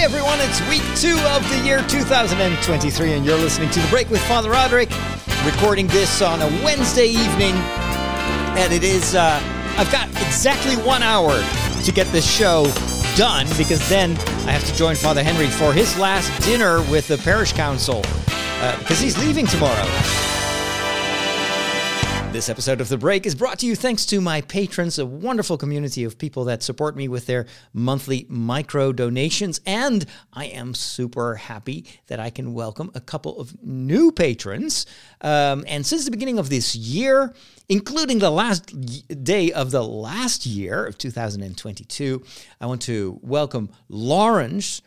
Hey everyone, it's week 2 of the year 2023 and you're listening to The Break with Father Roderick, recording this on a Wednesday evening, and it is, I've got exactly 1 hour to get this show done, because then I have to join Father Henry for his last dinner with the parish council, because he's leaving tomorrow. This episode of The Break is brought to you thanks to my patrons, a wonderful community of people that support me with their monthly micro donations. And I am super happy that I can welcome a couple of new patrons. And since the beginning of this year, including the last day of the last year of 2022, I want to welcome Lawrence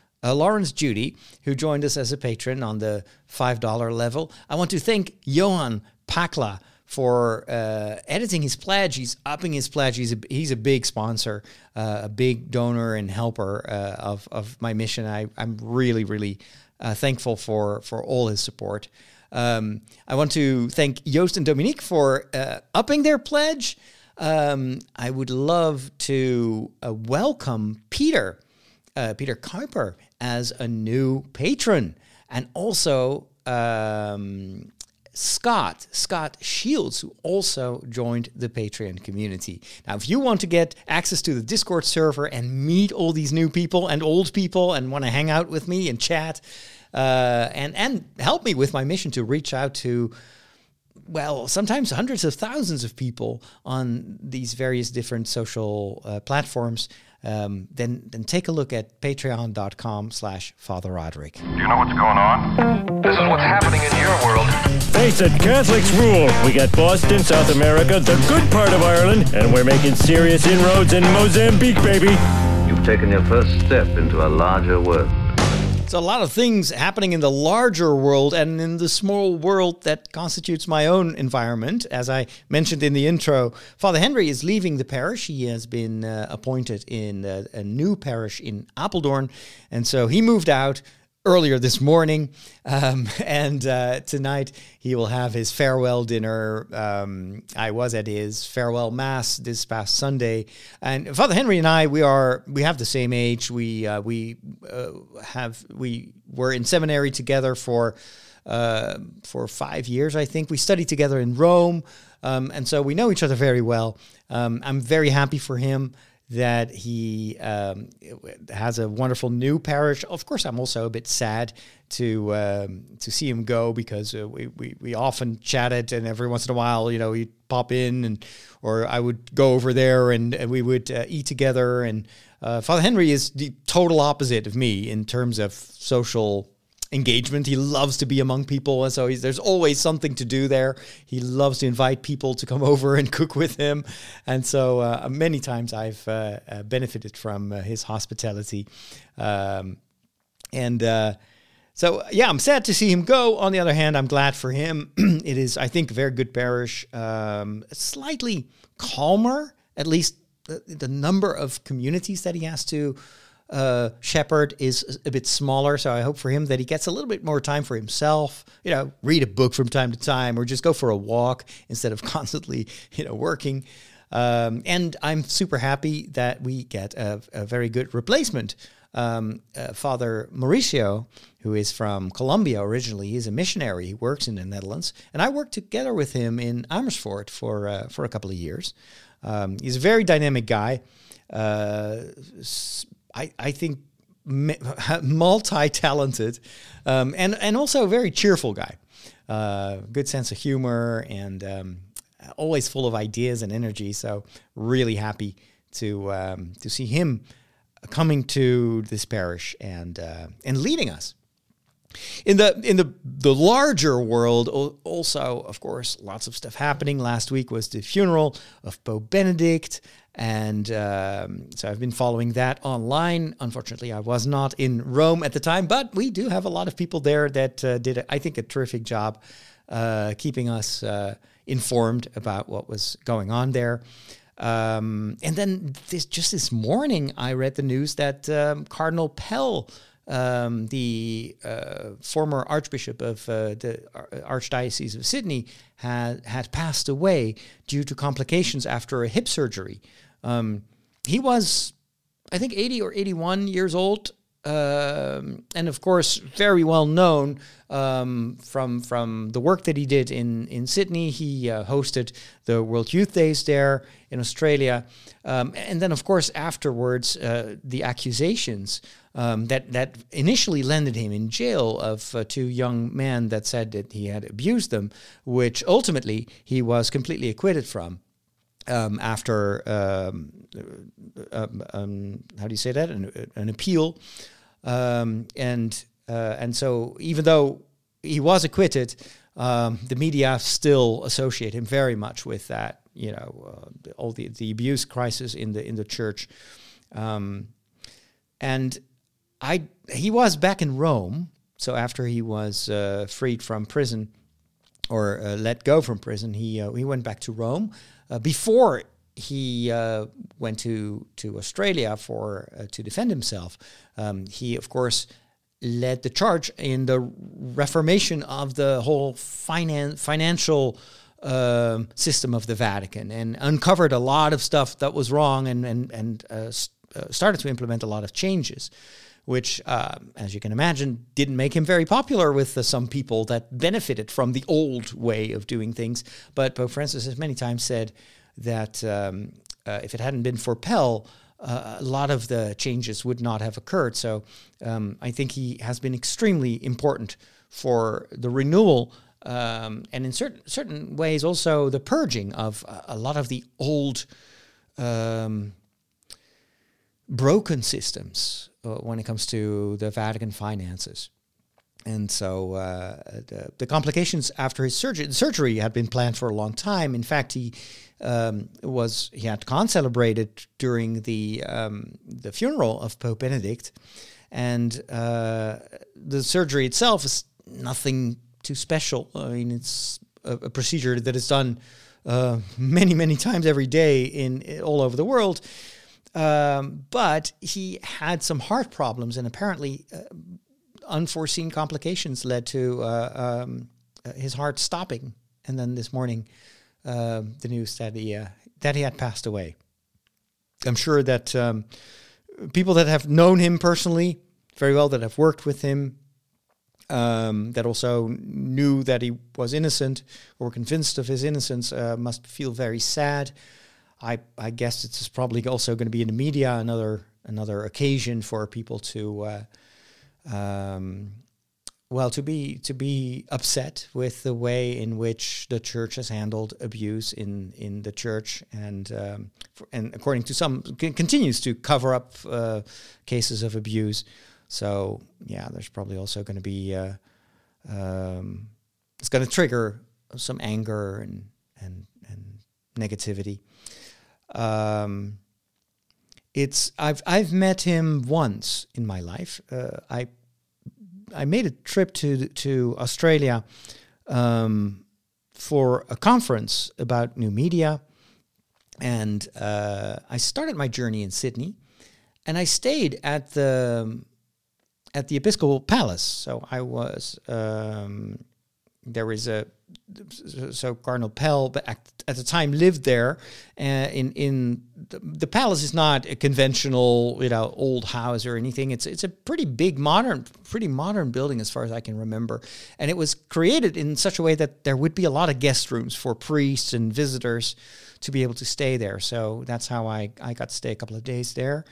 Judy, who joined us as a patron on the $5 level. I want to thank Johan Pakla for editing his pledge. He's upping his pledge. He's a big sponsor, a big donor and helper of my mission. I'm really, really thankful for all his support. I want to thank Joost and Dominique for upping their pledge. I would love to welcome Peter Kuiper as a new patron, and also Scott Shields, who also joined the Patreon community. Now, if you want to get access to the Discord server and meet all these new people and old people and want to hang out with me and chat and help me with my mission to reach out to, well, sometimes hundreds of thousands of people on these various different social platforms, then take a look at patreon.com/Father Roderick. Do you know what's going on? This is what's happening in your world. Face it, Catholics rule. We got Boston, South America, the good part of Ireland, and we're making serious inroads in Mozambique, baby. You've taken your first step into a larger world. So a lot of things happening in the larger world and in the small world that constitutes my own environment. As I mentioned in the intro, Father Henry is leaving the parish. He has been appointed in a new parish in Apeldoorn. And so he moved out earlier this morning. And tonight he will have his farewell dinner. I was at his farewell mass this past Sunday. And Father Henry and I, we have the same age. We were in seminary together for 5 years, I think. We studied together in Rome. And so we know each other very well. I'm very happy for him that he has a wonderful new parish. Of course, I'm also a bit sad to see him go, because we often chatted, and every once in a while, he'd pop in, or I would go over there and we would eat together. And Father Henry is the total opposite of me in terms of social engagement. He loves to be among people, and so there's always something to do there. He loves to invite people to come over and cook with him, and so many times I've benefited from his hospitality. So yeah, I'm sad to see him go. On the other hand, I'm glad for him. It is, I think, a very good parish. Slightly calmer, at least the number of communities that he has to shepherd is a bit smaller, so I hope for him that he gets a little bit more time for himself, read a book from time to time, or just go for a walk instead of constantly working. And I'm super happy that we get a very good replacement. Father Mauricio, who is from Colombia originally. He's a missionary. He works in the Netherlands, and I worked together with him in Amersfoort for a couple of years. He's a very dynamic guy, I think multi-talented, and also a very cheerful guy. Good sense of humor, and always full of ideas and energy. So really happy to see him coming to this parish and leading us. In the larger world, also, of course, lots of stuff happening. Last week was the funeral of Pope Benedict, and so I've been following that online. Unfortunately, I was not in Rome at the time, but we do have a lot of people there that did, I think, a terrific job keeping us informed about what was going on there. And then just this morning, I read the news that Cardinal Pell, the former Archbishop of the Archdiocese of Sydney, had passed away due to complications after a hip surgery. He was, I think, 80 or 81 years old, And of course, very well known from the work that he did in Sydney. He hosted the World Youth Days there in Australia. And then, of course, afterwards, the accusations that initially landed him in jail of two young men that said that he had abused them, which ultimately he was completely acquitted from. After how do you say that? An appeal, and so even though he was acquitted, the media still associate him very much with that. You know, all the abuse crisis in the church, and he was back in Rome. So after he was freed from prison or let go from prison, he went back to Rome. Before he went to Australia to defend himself, he, of course, led the charge in the reformation of the whole financial system of the Vatican, and uncovered a lot of stuff that was wrong, and started to implement a lot of changes, which, as you can imagine, didn't make him very popular with some people that benefited from the old way of doing things. But Pope Francis has many times said that if it hadn't been for Pell, a lot of the changes would not have occurred. So I think he has been extremely important for the renewal and in certain ways also the purging of a lot of the old broken systems when it comes to the Vatican finances. And so the complications after his surgery had been planned for a long time. In fact, he had concelebrated during the funeral of Pope Benedict, and the surgery itself is nothing too special. I mean, it's a procedure that is done many, many times every day in all over the world. But he had some heart problems, and apparently unforeseen complications led to his heart stopping. And then this morning, the news that he had passed away. I'm sure that people that have known him personally very well, that have worked with him, that also knew that he was innocent or were convinced of his innocence, must feel very sad. I guess it's probably also going to be in the media another occasion for people to, to be upset with the way in which the church has handled abuse in the church, and according to some, continues to cover up cases of abuse. So yeah, there's probably also going to be it's going to trigger some anger and negativity. I've met him once in my life. I made a trip to Australia for a conference about new media, and I started my journey in Sydney, and I stayed at the Episcopal Palace. So I was So Cardinal Pell at the time lived there. The palace is not a conventional, old house or anything. It's a pretty big, pretty modern building as far as I can remember. And it was created in such a way that there would be a lot of guest rooms for priests and visitors to be able to stay there. So that's how I got to stay a couple of days there.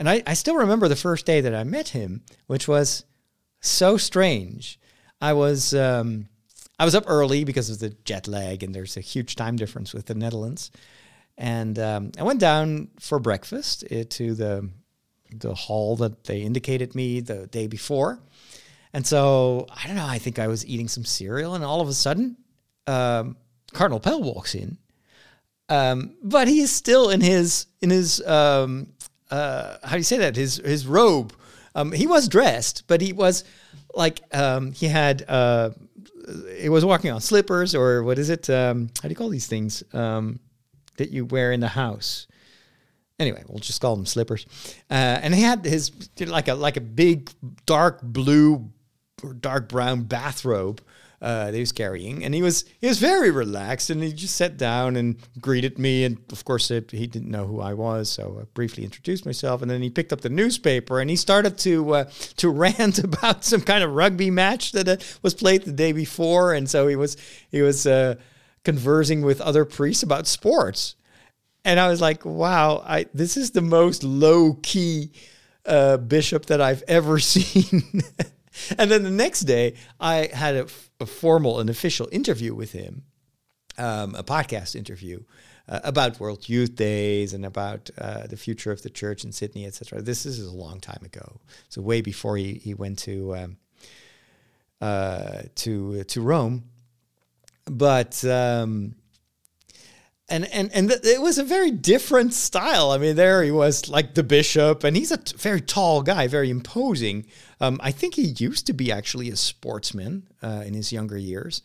And I still remember the first day that I met him, which was so strange. I was up early because of the jet lag, and there's a huge time difference with the Netherlands. And I went down for breakfast to the hall that they indicated me the day before. And so, I don't know, I think I was eating some cereal, and all of a sudden, Cardinal Pell walks in. But he is still in his how do you say that? His robe. He was dressed, but he was like, he had... It was walking on slippers, or what is it? How do you call these things that you wear in the house? Anyway, we'll just call them slippers. And he had his like a big dark blue or dark brown bathrobe that he was carrying, and he was very relaxed, and he just sat down and greeted me, and of course he didn't know who I was, so I briefly introduced myself, and then he picked up the newspaper and he started to rant about some kind of rugby match that was played the day before, and so he was conversing with other priests about sports. And I was like, wow, this is the most low-key bishop that I've ever seen. And then the next day, I had a formal and official interview with him, a podcast interview about World Youth Days and about the future of the church in Sydney, etc. This is a long time ago. So way before he went to Rome. But... And it was a very different style. I mean, there he was, like the bishop, and he's a very tall guy, very imposing. I think he used to be actually a sportsman in his younger years.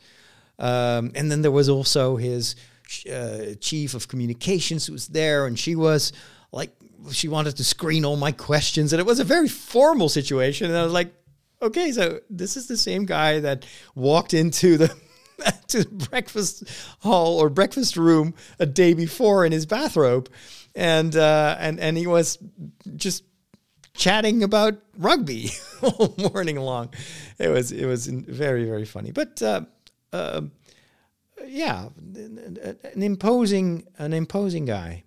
And then there was also his chief of communications who was there, and she was like, she wanted to screen all my questions, and it was a very formal situation. And I was like, okay, so this is the same guy that walked into the to breakfast hall or breakfast room a day before in his bathrobe, and he was just chatting about rugby all morning long. It was very, very funny, but yeah, an imposing guy,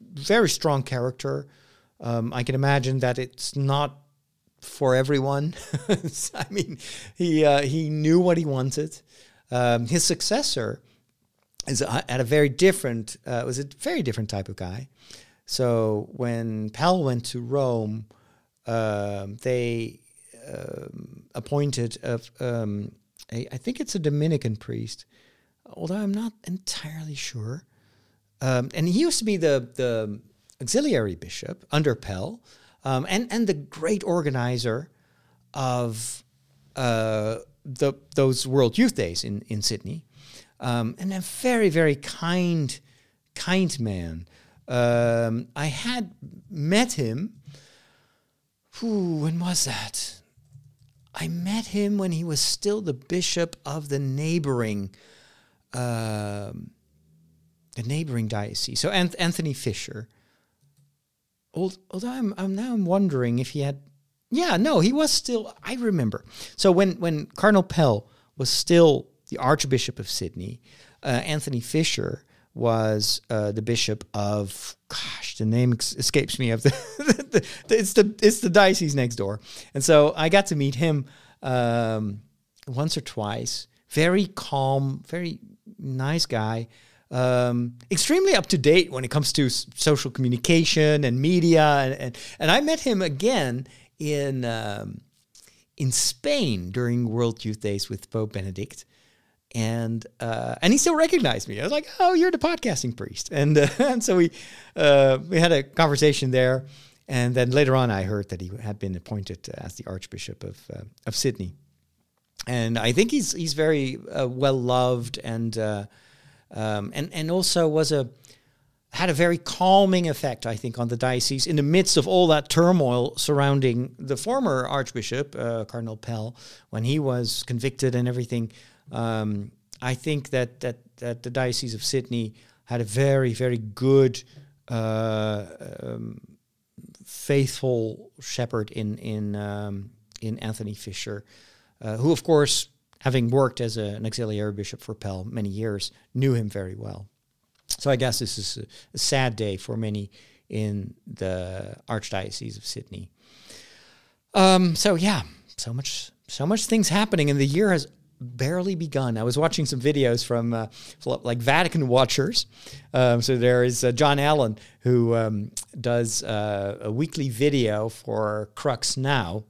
very strong character. I can imagine that it's not for everyone. I mean, he knew what he wanted. His successor was a very different type of guy. So when Pell went to Rome, they appointed I think it's a Dominican priest, although I'm not entirely sure. And he used to be the auxiliary bishop under Pell. And the great organizer of those World Youth Days in Sydney, and a very, very kind man. I had met him. When was that? I met him when he was still the bishop of the neighboring diocese. So Anthony Fisher. Although I'm now wondering if he had... Yeah, no, he was still... I remember. So when Cardinal Pell was still the Archbishop of Sydney, Anthony Fisher was the bishop of... Gosh, the name escapes me. Of it's the diocese next door. And so I got to meet him once or twice. Very calm, very nice guy. Extremely up to date when it comes to social communication and media, and I met him again in Spain during World Youth Days with Pope Benedict, and he still recognized me. I was like, "Oh, you're the podcasting priest," and so we had a conversation there, and then later on I heard that he had been appointed as the Archbishop of Sydney, and I think he's very well loved and. And also had a very calming effect, I think, on the diocese in the midst of all that turmoil surrounding the former Archbishop, Cardinal Pell, when he was convicted and everything. I think that the Diocese of Sydney had a very, very good, faithful shepherd in Anthony Fisher, who, of course, having worked as an auxiliary bishop for Pell many years, knew him very well. So I guess this is a sad day for many in the Archdiocese of Sydney. So yeah, so much things happening, and the year has barely begun. I was watching some videos from like Vatican watchers. So there is John Allen, who does a weekly video for Crux Now,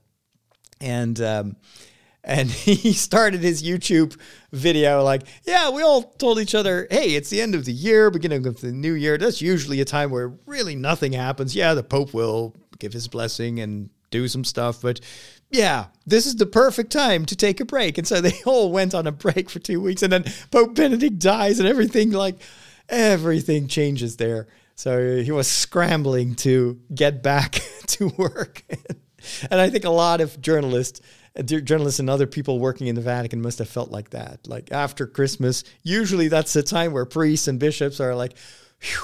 and he started his YouTube video like, yeah, we all told each other, hey, it's the end of the year, beginning of the new year. That's usually a time where really nothing happens. Yeah, the Pope will give his blessing and do some stuff. But yeah, this is the perfect time to take a break. And so they all went on a break for 2 weeks. And then Pope Benedict dies and everything changes there. So he was scrambling to get back to work. And I think a lot of journalists journalists and other people working in the Vatican must have felt like that. Like after Christmas, usually that's the time where priests and bishops are like, phew,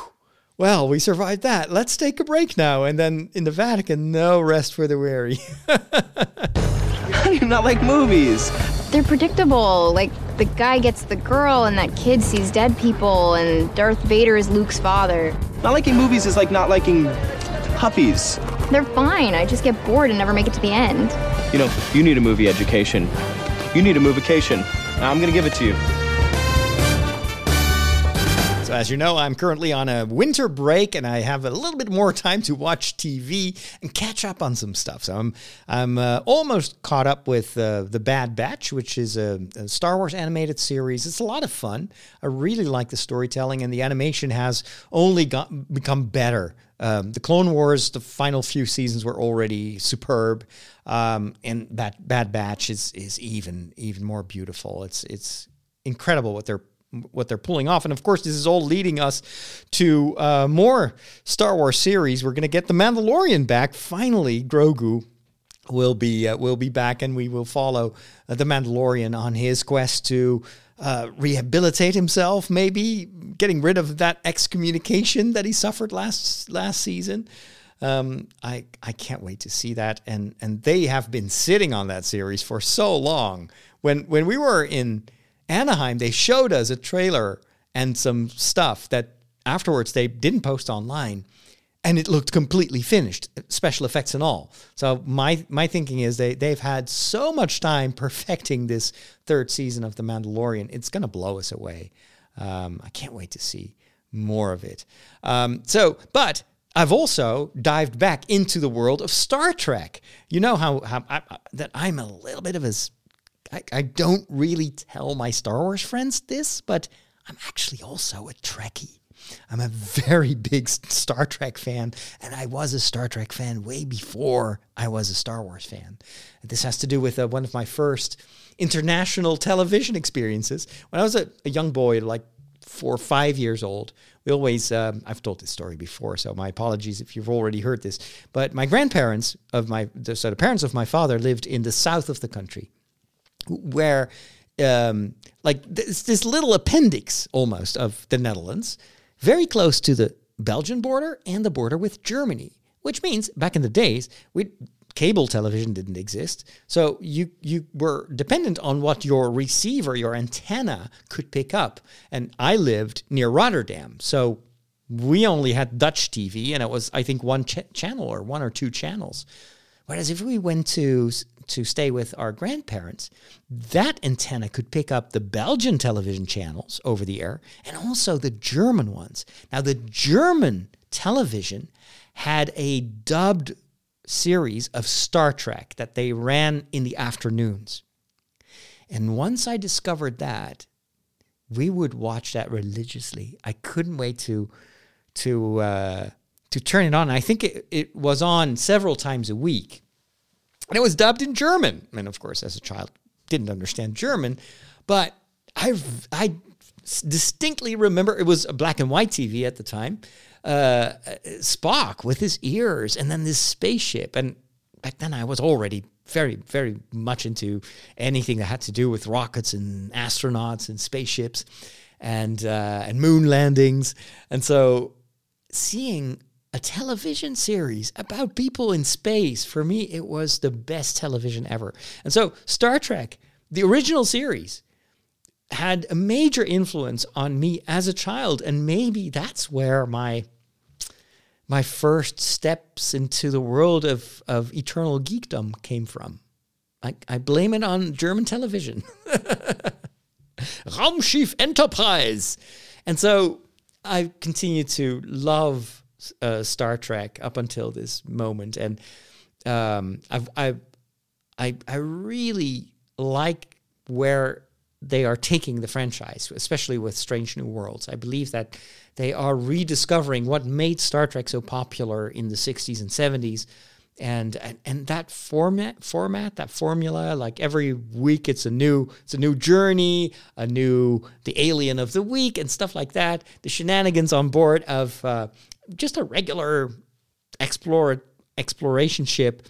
well, we survived that. Let's take a break now. And then in the Vatican, no rest for the weary. How do you not like movies? They're predictable. Like the guy gets the girl and that kid sees dead people and Darth Vader is Luke's father. Not liking movies is like not liking puppies. They're fine. I just get bored and never make it to the end. You know, you need a movie education. You need a movication. I'm going to give it to you. So as you know, I'm currently on a winter break and I have a little bit more time to watch TV and catch up on some stuff. So I'm almost caught up with The Bad Batch, which is a Star Wars animated series. It's a lot of fun. I really like the storytelling and the animation has only become better. The Clone Wars, the final few seasons were already superb, and Bad Batch is even more beautiful. It's incredible what they're pulling off. And of course, this is all leading us to more Star Wars series. We're going to get The Mandalorian back. Finally, Grogu will be back, and we will follow The Mandalorian on his quest to rehabilitate himself, maybe getting rid of that excommunication that he suffered last season. I can't wait to see that. And they have been sitting on that series for so long. When we were in Anaheim, they showed us a trailer and some stuff that afterwards they didn't post online, and it looked completely finished, special effects and all. So my thinking is they've had so much time perfecting this third season of The Mandalorian. It's going to blow us away. I can't wait to see more of it. But I've also dived back into the world of Star Trek. You know how I'm a little bit of a... I don't really tell my Star Wars friends this, but I'm actually also a Trekkie. I'm a very big Star Trek fan, and I was a Star Trek fan way before I was a Star Wars fan. This has to do with one of my first international television experiences. When I was a young boy, like 4 or 5 years old, we always, I've told this story before, so my apologies if you've already heard this, but my grandparents, the parents of my father lived in the south of the country, where this little appendix almost of the Netherlands, very close to the Belgian border and the border with Germany, which means back in the days, cable television didn't exist. So you were dependent on what your receiver, your antenna could pick up. And I lived near Rotterdam. So we only had Dutch TV, and it was, I think, one channel or 1 or 2 channels. Whereas if we went to stay with our grandparents, that antenna could pick up the Belgian television channels over the air and also the German ones. Now, the German television had a dubbed series of Star Trek that they ran in the afternoons. And once I discovered that, we would watch that religiously. I couldn't wait to turn it on. I think it was on several times a week. And it was dubbed in German. And of course, as a child, didn't understand German. But I distinctly remember it was a black and white TV at the time. Spock with his ears and then this spaceship. And back then I was already very, very much into anything that had to do with rockets and astronauts and spaceships and moon landings. And so seeing a television series about people in space, for me, it was the best television ever. And so Star Trek, the original series, had a major influence on me as a child. And maybe that's where my first steps into the world of eternal geekdom came from. I blame it on German television. Raumschiff Enterprise. And so I continue to love Star Trek up until this moment, and I really like where they are taking the franchise, especially with Strange New Worlds. I believe that they are rediscovering what made Star Trek so popular in the 60s and 70s, and that format, that formula, like every week it's a new journey, the alien of the week and stuff like that. The shenanigans on board of just a regular exploration ship,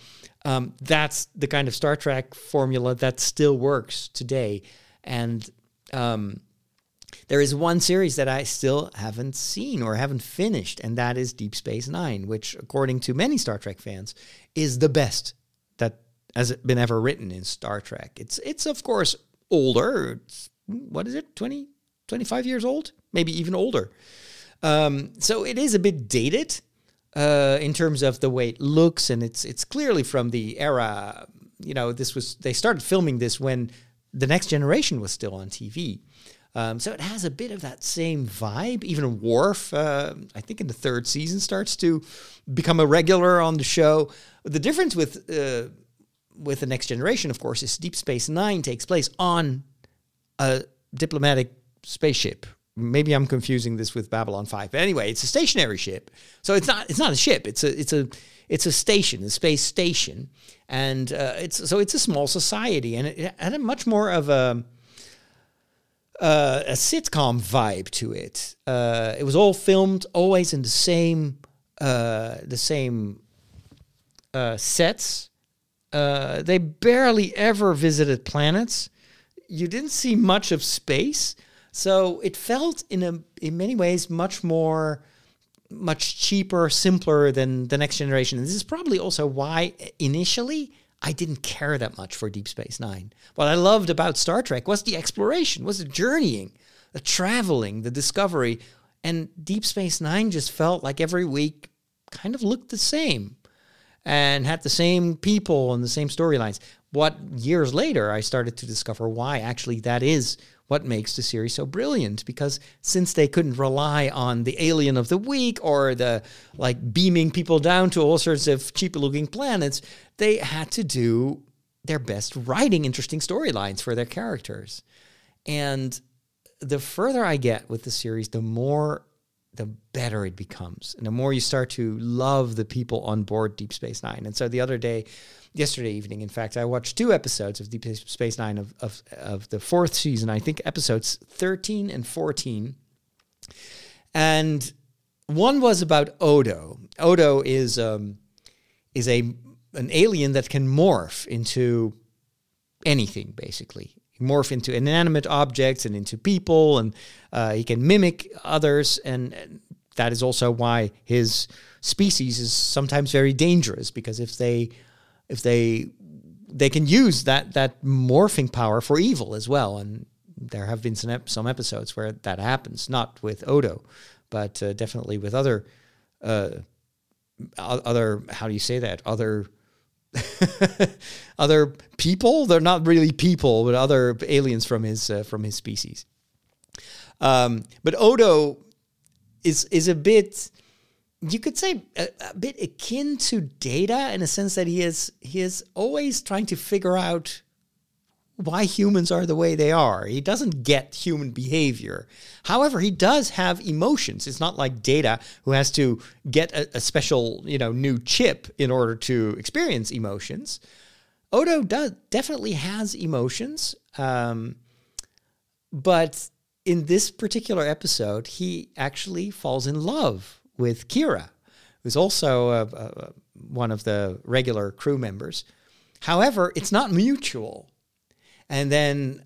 that's the kind of Star Trek formula that still works today. And there is one series that I still haven't seen or haven't finished, and that is Deep Space Nine, which, according to many Star Trek fans, is the best that has been ever written in Star Trek. It's of course older. It's, what is it, 20, 25 years old? Maybe even older. So it is a bit dated in terms of the way it looks, and it's clearly from the era. You know, this was, they started filming this when The Next Generation was still on TV. So it has a bit of that same vibe. Even Worf, I think in the third season, starts to become a regular on the show. The difference with The Next Generation, of course, is Deep Space Nine takes place on a diplomatic spaceship. Maybe I'm confusing this with Babylon 5. But anyway, it's a stationary ship. So it's not a ship. It's a station, a space station. And it's a small society, and it had a much more of a sitcom vibe to it. It was all filmed always in the same sets. They barely ever visited planets. You didn't see much of space, so it felt in many ways much cheaper, simpler than The Next Generation. And this is probably also why initially I didn't care that much for Deep Space Nine. What I loved about Star Trek was the exploration, was the journeying, the traveling, the discovery. And Deep Space Nine just felt like every week kind of looked the same and had the same people and the same storylines. What years later I started to discover why actually that is what makes the series so brilliant, because since they couldn't rely on the alien of the week or the beaming people down to all sorts of cheap-looking planets, they had to do their best writing interesting storylines for their characters. And the further I get with the series, the better it becomes. And the more you start to love the people on board Deep Space Nine. And so yesterday evening, in fact, I watched 2 episodes of Deep Space Nine of the 4th season, I think episodes 13 and 14. And one was about Odo. Odo is an alien that can morph into anything, basically. Morph into inanimate objects and into people, and he can mimic others, and that is also why his species is sometimes very dangerous, because if they can use that morphing power for evil as well, and there have been some episodes where that happens, not with Odo, but definitely with other other people. They're not really people, but other aliens from his species. But Odo is a bit, you could say, a bit akin to Data, in a sense that he is always trying to figure out why humans are the way they are. He doesn't get human behavior. However, he does have emotions. It's not like Data, who has to get a special, new chip in order to experience emotions. Odo definitely has emotions, but in this particular episode, he actually falls in love with Kira, who's also one of the regular crew members. However, it's not mutual. And then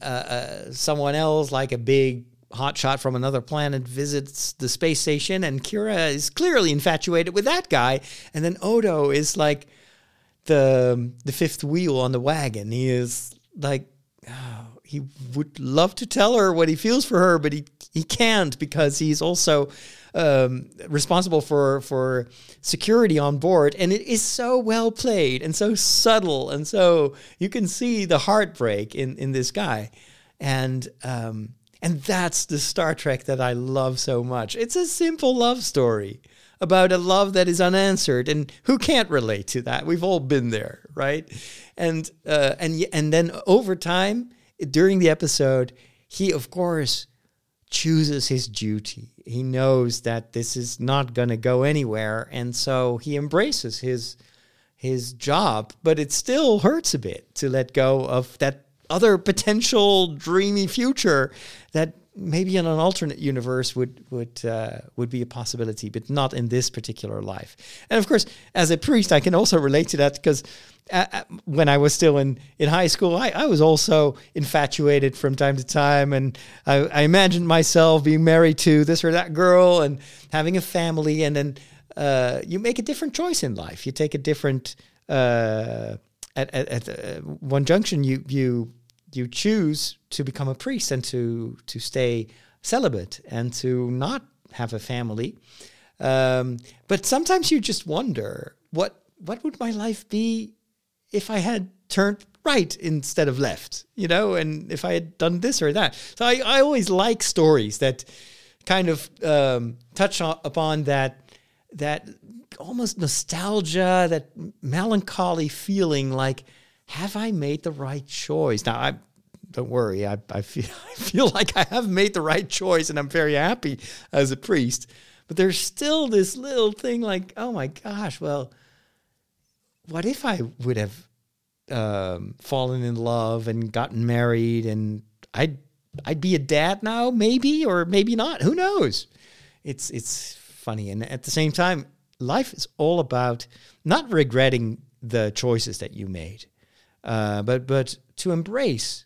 someone else, like a big hotshot from another planet, visits the space station, and Kira is clearly infatuated with that guy. And then Odo is like the fifth wheel on the wagon. He is like, he would love to tell her what he feels for her, but he can't, because he's also responsible for security on board. And it is so well played and so subtle, and so you can see the heartbreak in this guy. And that's the Star Trek that I love so much. It's a simple love story about a love that is unanswered, and who can't relate to that? We've all been there, right? And then over time, during the episode, he of course chooses his duty. He knows that this is not going to go anywhere, and so he embraces his job, but it still hurts a bit to let go of that other potential dreamy future that maybe in an alternate universe would be a possibility, but not in this particular life. And of course, as a priest, I can also relate to that because when I was still in high school, I was also infatuated from time to time. And I imagined myself being married to this or that girl and having a family. And then you make a different choice in life. You take a different... At one junction, you choose to become a priest and to stay celibate and to not have a family. But sometimes you just wonder, what would my life be if I had turned right instead of left, you know, and if I had done this or that. So I always like stories that kind of touch upon that almost nostalgia, that melancholy feeling like, have I made the right choice? Now, don't worry, I feel like I have made the right choice and I'm very happy as a priest. But there's still this little thing like, oh my gosh, well, what if I would have fallen in love and gotten married and I'd be a dad now, maybe, or maybe not. Who knows? It's funny. And at the same time, life is all about not regretting the choices that you made, but to embrace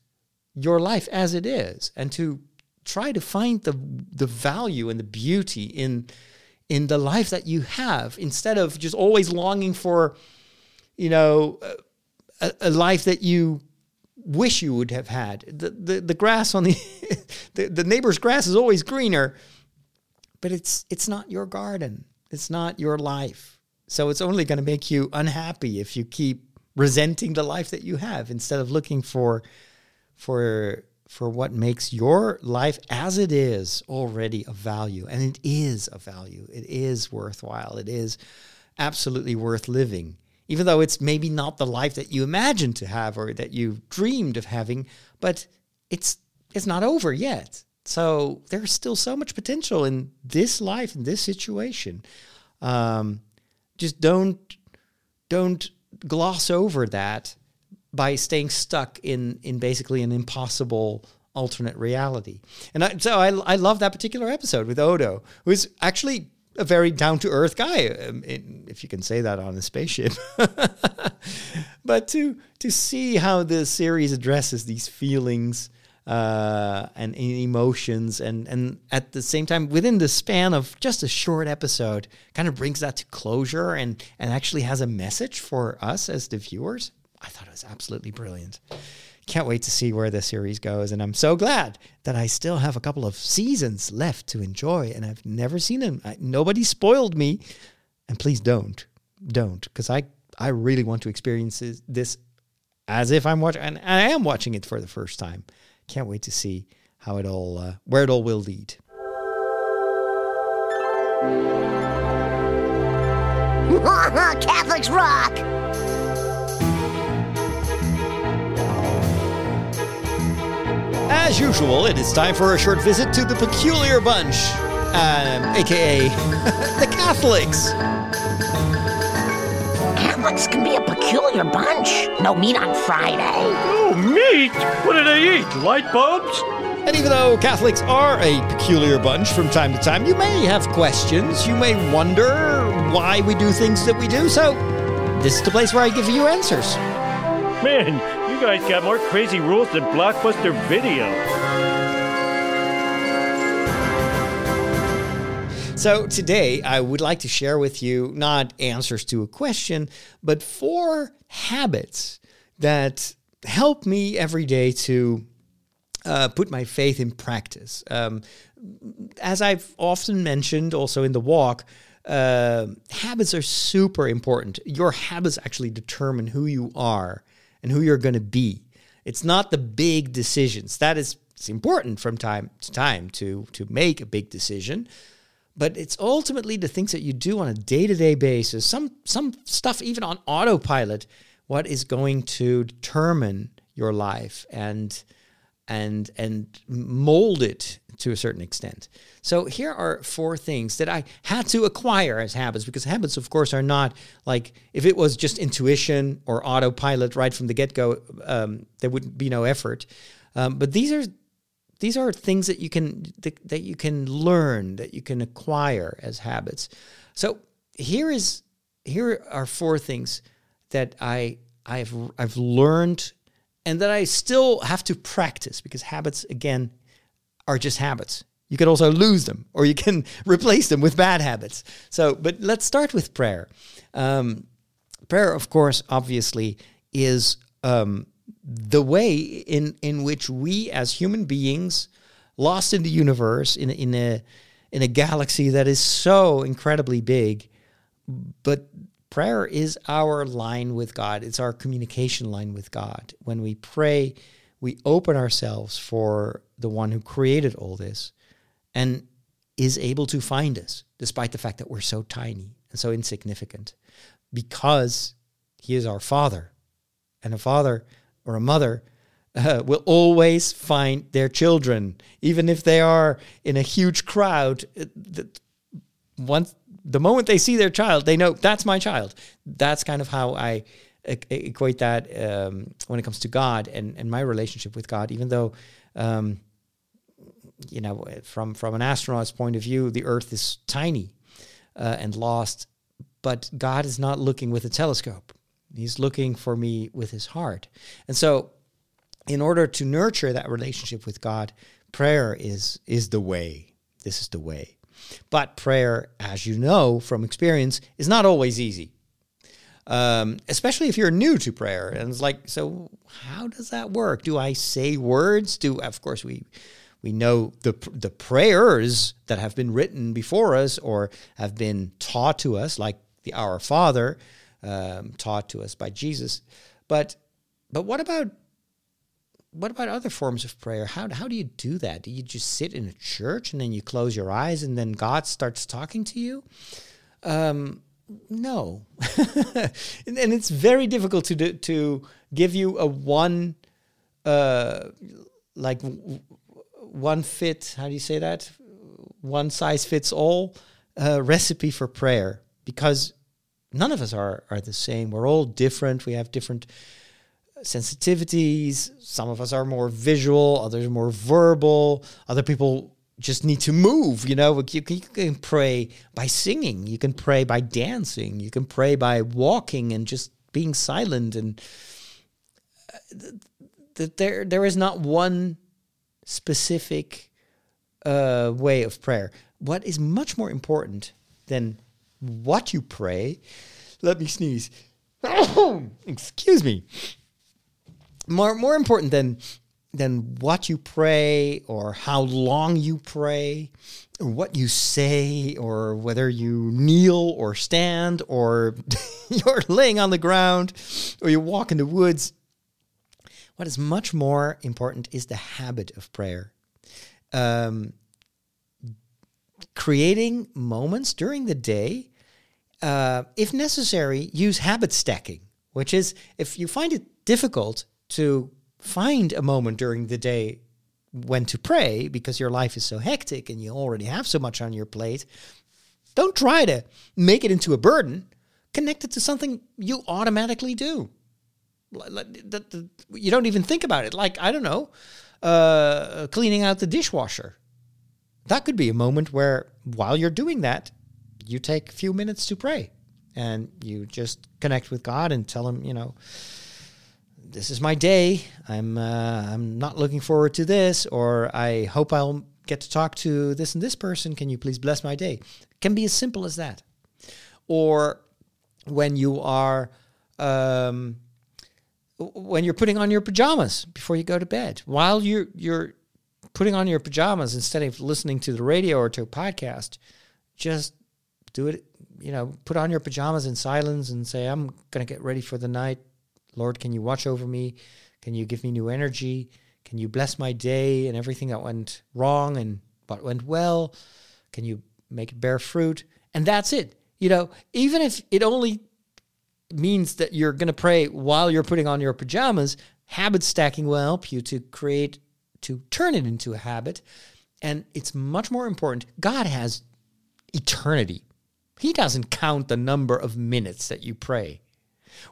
your life as it is and to try to find the value and the beauty in the life that you have instead of just always longing for, you know, a life that you wish you would have had. The grass on the the neighbor's grass is always greener, but it's not your garden. It's not your life. So it's only going to make you unhappy if you keep resenting the life that you have instead of looking for what makes your life as it is already of value. And it is of value. It is worthwhile. It is absolutely worth living, even though it's maybe not the life that you imagined to have or that you dreamed of having, but it's not over yet. So there's still so much potential in this life, in this situation. Just don't gloss over that by staying stuck in basically an impossible alternate reality. And I love that particular episode with Odo, who is actually a very down-to-earth guy, if you can say that on a spaceship. But to see how the series addresses these feelings and emotions and at the same time within the span of just a short episode kind of brings that to closure and actually has a message for us as the viewers. I thought it was absolutely brilliant. Can't wait to see where the series goes, and I'm so glad that I still have a couple of seasons left to enjoy and I've never seen them. Nobody spoiled me, and please don't because I really want to experience this as if I'm watching, and I am watching it for the first time. Can't wait to see how it all, where it all will lead. Catholics rock! As usual, it is time for a short visit to the Peculiar Bunch, a.k.a. the Catholics. Catholics can be a peculiar bunch. No meat on Friday. No meat? What do they eat? Light bulbs? And even though Catholics are a peculiar bunch from time to time, you may have questions. You may wonder why we do things that we do. So this is the place where I give you answers. Man, you guys got more crazy rules than Blockbuster Video. So today, I would like to share with you not answers to a question, but 4 habits that help me every day to put my faith in practice. As I've often mentioned also in The Walk, habits are super important. Your habits actually determine who you are and who you're going to be. It's not the big decisions. It's important from time to time to make a big decision. But it's ultimately the things that you do on a day-to-day basis, some stuff even on autopilot, what is going to determine your life and mold it to a certain extent. So here are 4 things that I had to acquire as habits, because habits, of course, are not like, if it was just intuition or autopilot right from the get-go, there wouldn't be no effort. But these are these are things that you can learn, that you can acquire as habits. So here are four things that I've learned and that I still have to practice, because habits, again, are just habits. You can also lose them, or you can replace them with bad habits. So, but let's start with prayer. Prayer, of course, obviously, is the way in which we as human beings, lost in the universe, in a galaxy that is so incredibly big, but prayer is our line with God. It's our communication line with God. When we pray, we open ourselves for the one who created all this and is able to find us, despite the fact that we're so tiny and so insignificant, because he is our Father. And a father or a mother will always find their children, even if they are in a huge crowd. The moment they see their child, they know, that's my child. That's kind of how I equate that when it comes to God and my relationship with God, even though, from an astronaut's point of view, the Earth is tiny and lost, but God is not looking with a telescope. He's looking for me with his heart. And so in order to nurture that relationship with God, prayer is the way. This is the way. But prayer, as you know from experience, is not always easy, especially if you're new to prayer. And it's like, so how does that work? Do I say words? Of course, we know the prayers that have been written before us or have been taught to us, like the Our Father, taught to us by Jesus. But what about other forms of prayer? How do you do that? Do you just sit in a church and then you close your eyes and then God starts talking to you? No. and it's very difficult to give you a one size fits all recipe for prayer, because none of us are the same. We're all different. We have different sensitivities. Some of us are more visual, others are more verbal. Other people just need to move, You can pray by singing. You can pray by dancing. You can pray by walking and just being silent. And there is not one specific way of prayer. What is much more important than what you pray, let me sneeze. Excuse me. More important than what you pray or how long you pray or what you say or whether you kneel or stand or you're laying on the ground or you walk in the woods. What is much more important is the habit of prayer. Creating moments during the day, if necessary, use habit stacking, which is if you find it difficult to find a moment during the day when to pray because your life is so hectic and you already have so much on your plate, don't try to make it into a burden. Connect it to something you automatically do. You don't even think about it. Like, I don't know, cleaning out the dishwasher. That could be a moment where, while you're doing that, you take a few minutes to pray and you just connect with God and tell him, this is my day. I'm not looking forward to this, or I hope I'll get to talk to this and this person. Can you please bless my day? It can be as simple as that. Or when you are when you're putting on your pajamas before you go to bed, while you're putting on your pajamas instead of listening to the radio or to a podcast, just do it, put on your pajamas in silence and say, I'm going to get ready for the night. Lord, can you watch over me? Can you give me new energy? Can you bless my day and everything that went wrong and what went well? Can you make it bear fruit? And that's it. Even if it only means that you're going to pray while you're putting on your pajamas, habit stacking will help you to turn it into a habit. And it's much more important. God has eternity. He doesn't count the number of minutes that you pray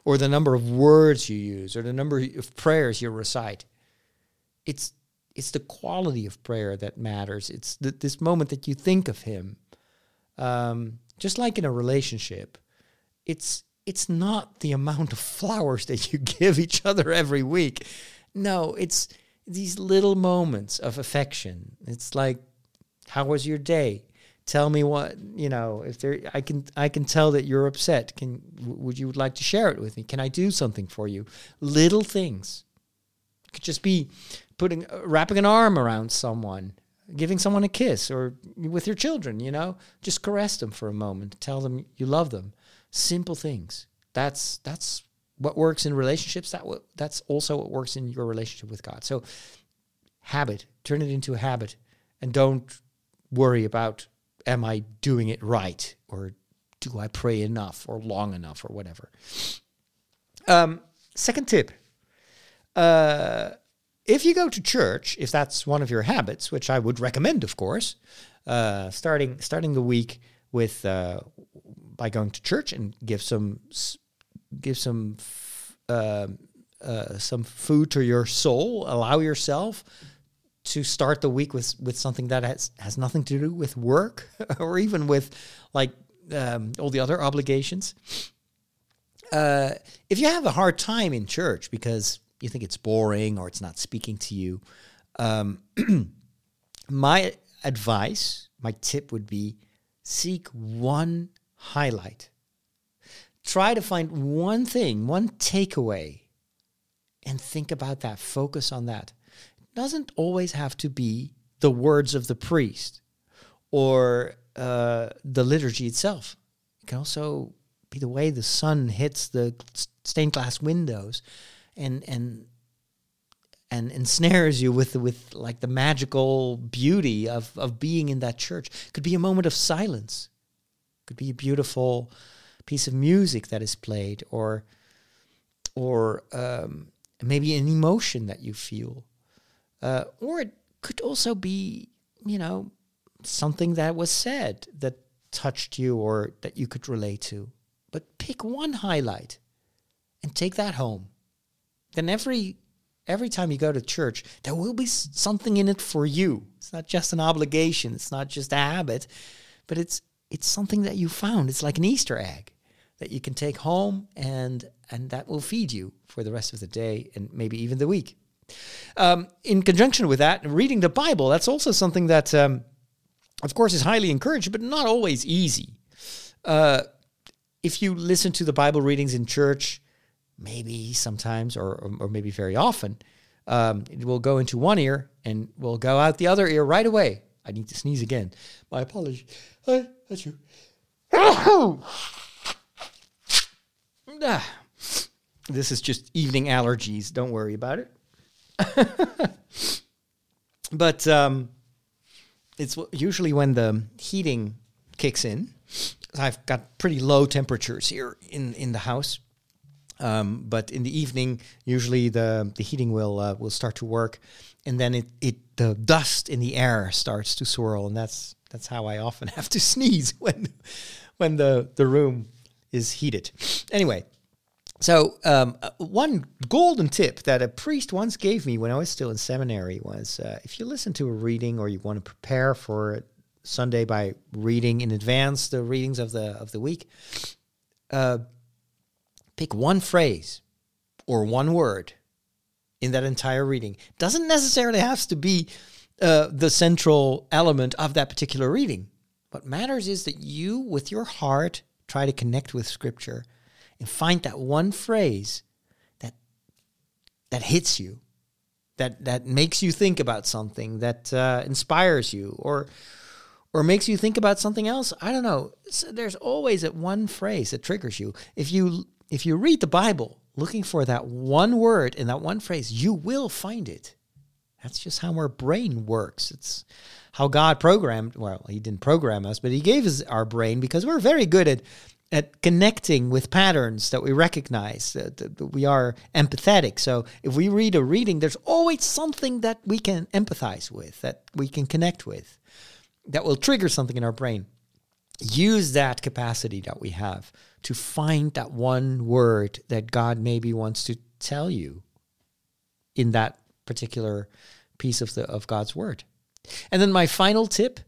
or the number of words you use or the number of prayers you recite. It's it's the quality of prayer that matters. It's this moment that you think of him. Just like in a relationship, it's not the amount of flowers that you give each other every week. No, it's these little moments of affection. It's like, how was your day? Tell me what, if there, I can tell that you're upset. Would you like to share it with me? Can I do something for you? Little things. It could just be wrapping an arm around someone, giving someone a kiss, or with your children, just caress them for a moment. Tell them you love them. Simple things. That's what works in relationships. That's also what works in your relationship with God. So habit, turn it into a habit, and don't worry about, am I doing it right? Or do I pray enough or long enough or whatever? Second tip. If you go to church, if that's one of your habits, which I would recommend, of course, starting the week with by going to church and give some food to your soul. Allow yourself to start the week with something that has nothing to do with work or even with all the other obligations. If you have a hard time in church because you think it's boring or it's not speaking to you, my tip would be, seek one highlight. Try to find one thing, one takeaway, and think about that. Focus on that. It doesn't always have to be the words of the priest or the liturgy itself. It can also be the way the sun hits the stained glass windows and ensnares you with the magical beauty of being in that church. Could be a moment of silence. Could be a beautiful piece of music that is played, or maybe an emotion that you feel. Or it could also be, something that was said that touched you or that you could relate to. But pick one highlight and take that home. Then every time you go to church, there will be something in it for you. It's not just an obligation. It's not just a habit, but it's something that you found. It's like an Easter egg that you can take home, and that will feed you for the rest of the day and maybe even the week. In conjunction with that, reading the Bible, that's also something that, of course, is highly encouraged, but not always easy. If you listen to the Bible readings in church, maybe sometimes, or maybe very often, it will go into one ear and will go out the other ear right away. I need to sneeze again. My apologies. That's you. This is just evening allergies. Don't worry about it. But it's usually when the heating kicks in. I've got pretty low temperatures here in the house. But in the evening, usually the heating will start to work, and then the dust in the air starts to swirl, and that's how I often have to sneeze when the room is heated. Anyway, so one golden tip that a priest once gave me when I was still in seminary was, if you listen to a reading or you want to prepare for Sunday by reading in advance the readings of the week, pick one phrase or one word in that entire reading. Doesn't necessarily have to be the central element of that particular reading. What matters is that you, with your heart, try to connect with Scripture and find that one phrase that hits you, that makes you think about something, that inspires you, or makes you think about something else. I don't know. So there's always that one phrase that triggers you. If you read the Bible looking for that one word and that one phrase, you will find it. That's just how our brain works. It's how God programmed. Well, he didn't program us, but he gave us our brain because we're very good at connecting with patterns that we recognize, that we are empathetic. So if we read a reading, there's always something that we can empathize with, that we can connect with, that will trigger something in our brain. Use that capacity that we have to find that one word that God maybe wants to tell you in that particular piece of God's word. And then my final tip,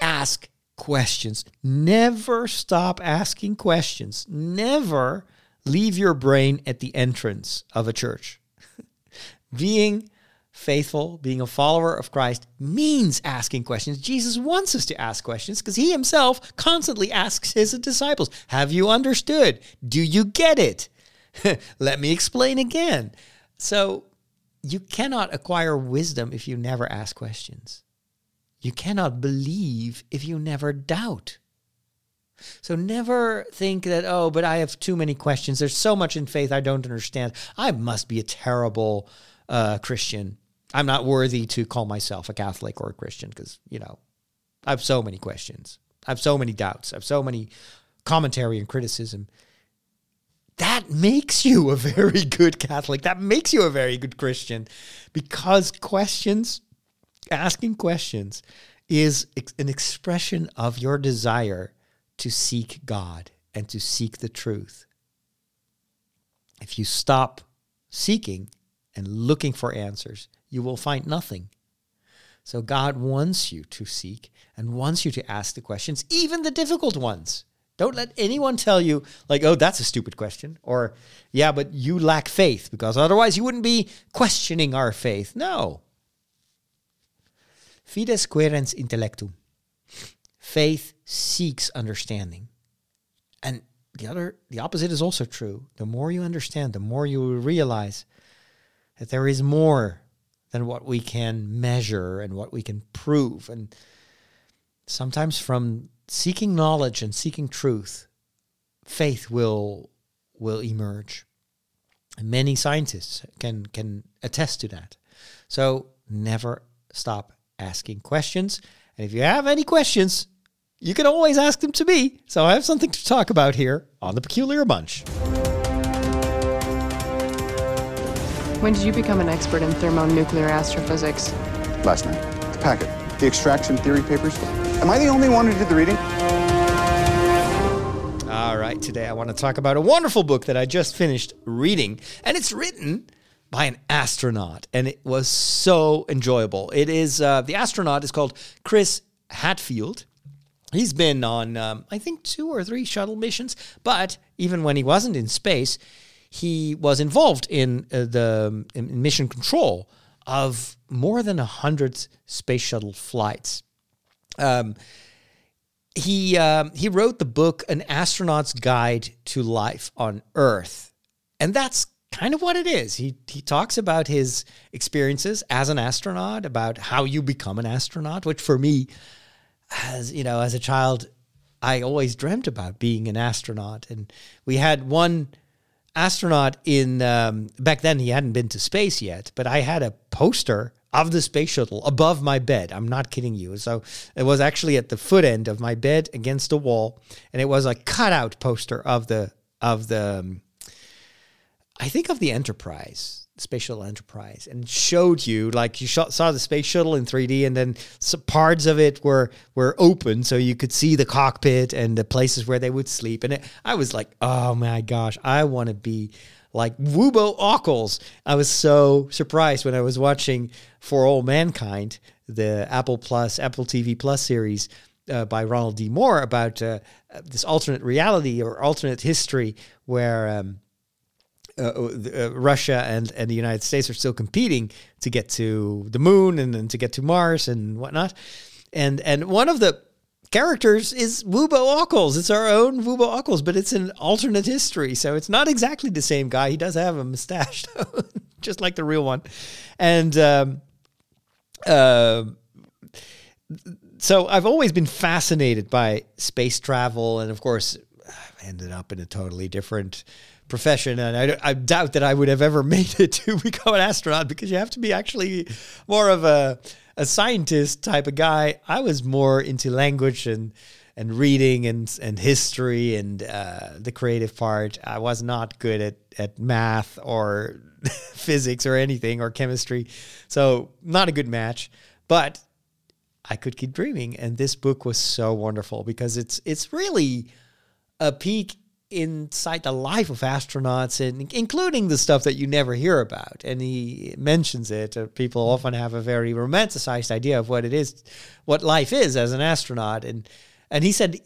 ask questions. Never stop asking questions. Never leave your brain at the entrance of a church. Being faithful, being a follower of Christ means asking questions. Jesus wants us to ask questions because he himself constantly asks his disciples, have you understood? Do you get it? Let me explain again. So you cannot acquire wisdom if you never ask questions. You cannot believe if you never doubt. So never think that, oh, but I have too many questions. There's so much in faith I don't understand. I must be a terrible Christian. I'm not worthy to call myself a Catholic or a Christian because, you know, I have so many questions. I have so many doubts. I have so many commentary and criticism. That makes you a very good Catholic. That makes you a very good Christian because questions, asking questions is an expression of your desire to seek God and to seek the truth. If you stop seeking and looking for answers, you will find nothing. So God wants you to seek and wants you to ask the questions, even the difficult ones. Don't let anyone tell you, like, oh, that's a stupid question. Or, yeah, but you lack faith because otherwise you wouldn't be questioning our faith. No. Fides querens intellectum. Faith seeks understanding. And the opposite is also true. The more you understand, the more you realize that there is more than what we can measure and what we can prove. And sometimes from seeking knowledge and seeking truth, faith will emerge. And many scientists can attest to that. So never stop asking questions. And if you have any questions, you can always ask them to me. So I have something to talk about here on The Peculiar Bunch. When did you become an expert in thermonuclear astrophysics? Last night. The packet. The extraction theory papers. Am I the only one who did the reading? All right, today I want to talk about a wonderful book that I just finished reading, and it's written by an astronaut, and it was so enjoyable. It is the astronaut is called Chris Hadfield. He's been on, I think, 2 or 3 shuttle missions, but even when he wasn't in space, he was involved in mission control of more than 100 space shuttle flights. He wrote the book, An Astronaut's Guide to Life on Earth. And that's kind of what it is. He talks about his experiences as an astronaut, about how you become an astronaut, which for me, as a child, I always dreamt about being an astronaut. And we had one astronaut back then he hadn't been to space yet, but I had a poster of the space shuttle above my bed. I'm not kidding you. So it was actually at the foot end of my bed against the wall, and it was a cutout poster of the Enterprise, space shuttle Enterprise, and showed you, like, you saw the space shuttle in 3D, and then some parts of it were open, so you could see the cockpit and the places where they would sleep. And I was like, oh my gosh, I want to be like Wubbo Ockels. I was so surprised when I was watching For All Mankind, the Apple TV Plus series by Ronald D. Moore about this alternate reality or alternate history where Russia and the United States are still competing to get to the moon and then to get to Mars and whatnot. And one of the characters is Wubbo Ockels. It's our own Wubbo Ockels, but it's an alternate history, so it's not exactly the same guy. He does have a mustache, though, just like the real one. And so I've always been fascinated by space travel, and of course, I've ended up in a totally different profession, and I doubt that I would have ever made it to become an astronaut, because you have to be actually more of a scientist type of guy. I was more into language and reading and history and the creative part. I was not good at math or physics or anything, or chemistry, so not a good match. But I could keep dreaming, and this book was so wonderful because it's really a peek inside the life of astronauts, and including the stuff that you never hear about. And he mentions it. People often have a very romanticized idea of what it is, what life is as an astronaut. And he said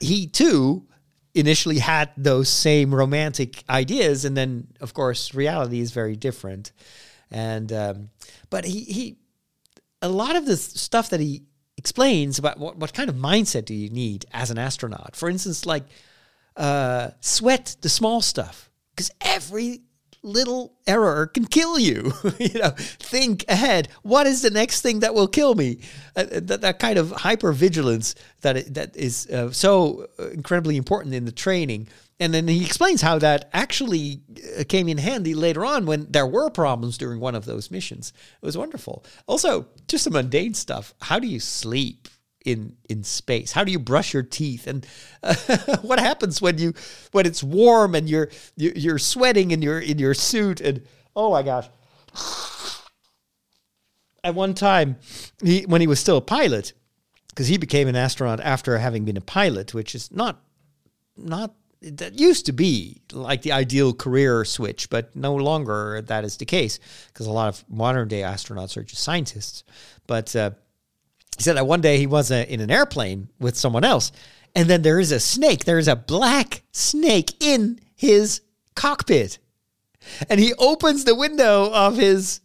he too initially had those same romantic ideas, and then of course reality is very different. And but he a lot of the stuff that he explains about what kind of mindset do you need as an astronaut. For instance, like, sweat the small stuff, because every little error can kill you. You know, think ahead. What is the next thing that will kill me? That kind of hypervigilance that is so incredibly important in the training. And then he explains how that actually came in handy later on when there were problems during one of those missions. It was wonderful. Also, just some mundane stuff. How do you sleep in space? How do you brush your teeth? And what happens when it's warm and you're sweating in your suit? And oh my gosh. At one time, when he was still a pilot, because he became an astronaut after having been a pilot, which is not that used to be like the ideal career switch, but no longer that is the case, because a lot of modern day astronauts are just scientists. But he said that one day he was in an airplane with someone else, and then there is a snake. There is a black snake in his cockpit. And he opens the window of his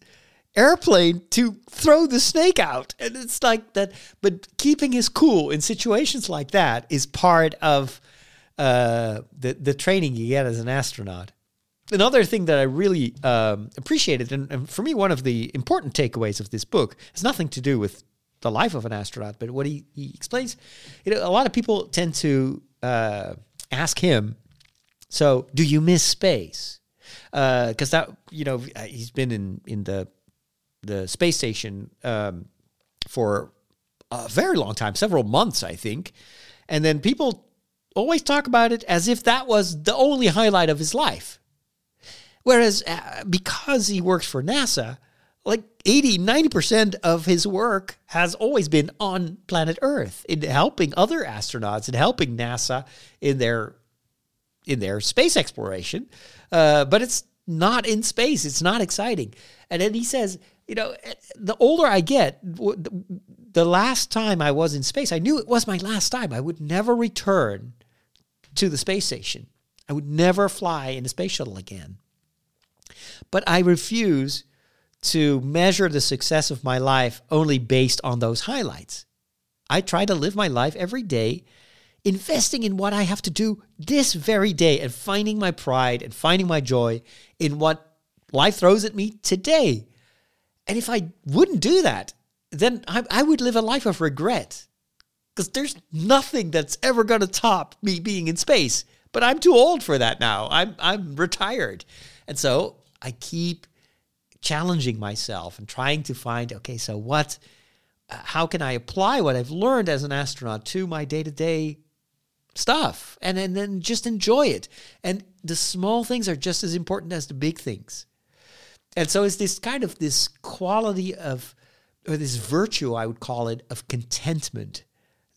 airplane to throw the snake out. And it's like that. But keeping his cool in situations like that is part of the training you get as an astronaut. Another thing that I really appreciated, and for me one of the important takeaways of this book, has nothing to do with the life of an astronaut, but what he explains, you know, a lot of people tend to ask him, so do you miss space? Because that, you know, he's been in the space station for a very long time, several months, I think. And then people always talk about it as if that was the only highlight of his life. Whereas because he works for NASA, like 80, 90% of his work has always been on planet Earth, in helping other astronauts and helping NASA in their space exploration. But it's not in space. It's not exciting. And then he says, you know, the older I get, the last time I was in space, I knew it was my last time. I would never return to the space station. I would never fly in a space shuttle again. But I refuse to measure the success of my life only based on those highlights. I try to live my life every day, investing in what I have to do this very day, and finding my pride and finding my joy in what life throws at me today. And if I wouldn't do that, then I would live a life of regret, because there's nothing that's ever going to top me being in space. But I'm too old for that now. I'm retired. And so I keep challenging myself and trying to find, okay, so what, how can I apply what I've learned as an astronaut to my day-to-day stuff, and then just enjoy it. And the small things are just as important as the big things. And so it's this kind of this quality of, or this virtue, I would call it, of contentment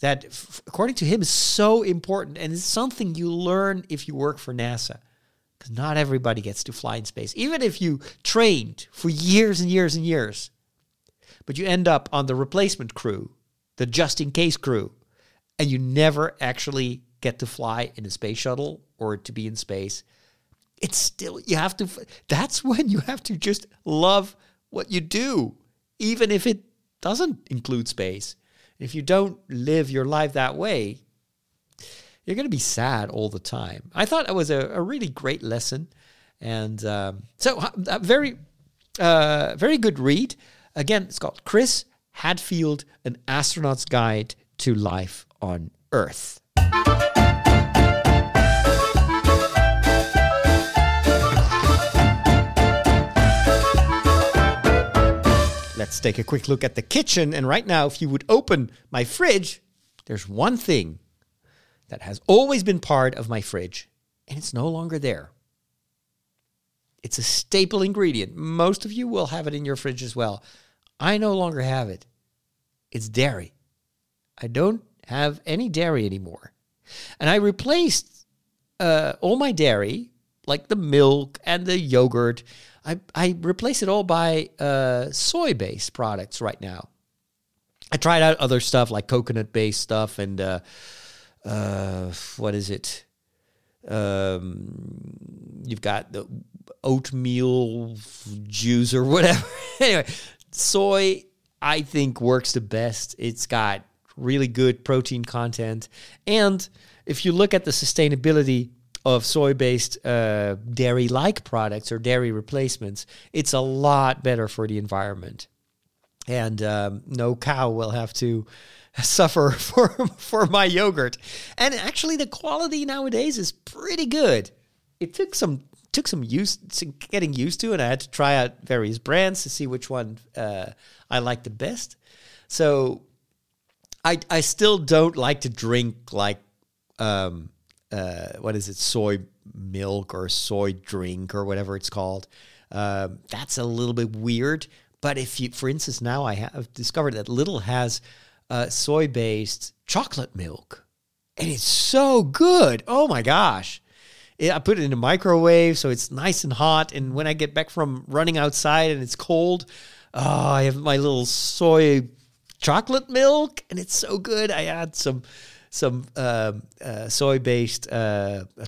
that, according to him, is so important. And it's something you learn if you work for NASA, because not everybody gets to fly in space, even if you trained for years and years and years. But you end up on the replacement crew, the just-in-case crew, and you never actually get to fly in a space shuttle or to be in space. It's still, you have to, that's when you have to just love what you do, even if it doesn't include space. If you don't live your life that way, you're going to be sad all the time. I thought it was a really great lesson. And so a very good read. Again, it's called Chris Hadfield, An Astronaut's Guide to Life on Earth. Let's take a quick look at the kitchen. And right now, if you would open my fridge, there's one thing that has always been part of my fridge, and it's no longer there. It's a staple ingredient. Most of you will have it in your fridge as well. I no longer have it. It's dairy. I don't have any dairy anymore. And I replaced all my dairy, like the milk and the yogurt, I replace it all by soy-based products right now. I tried out other stuff like coconut-based stuff and what is it? You've got the oatmeal juice or whatever. Anyway, soy, I think, works the best. It's got really good protein content. And if you look at the sustainability of soy-based dairy-like products or dairy replacements, it's a lot better for the environment. And no cow will have to suffer for my yogurt. And actually, the quality nowadays is pretty good. It took some use to getting used to, and I had to try out various brands to see which one I like the best. So I still don't like to drink like what is it, soy milk or soy drink or whatever it's called. That's a little bit weird. But if you, for instance, now I have discovered that Lidl has soy-based chocolate milk, and it's so good. Oh my gosh. I put it in the microwave, so it's nice and hot. And when I get back from running outside and it's cold, I have my little soy chocolate milk, and it's so good. I add some soy-based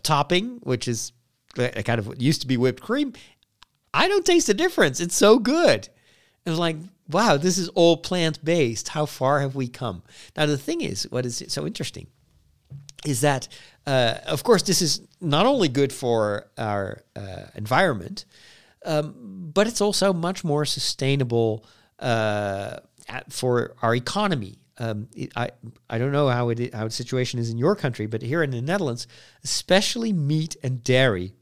topping, which is kind of what used to be whipped cream. I don't taste the difference. It's so good. It was like, wow, this is all plant-based. How far have we come? Now, the thing is, what is so interesting is that, of course, this is not only good for our environment, but it's also much more sustainable for our economy. I don't know how the situation is in your country, but here in the Netherlands, especially meat and dairy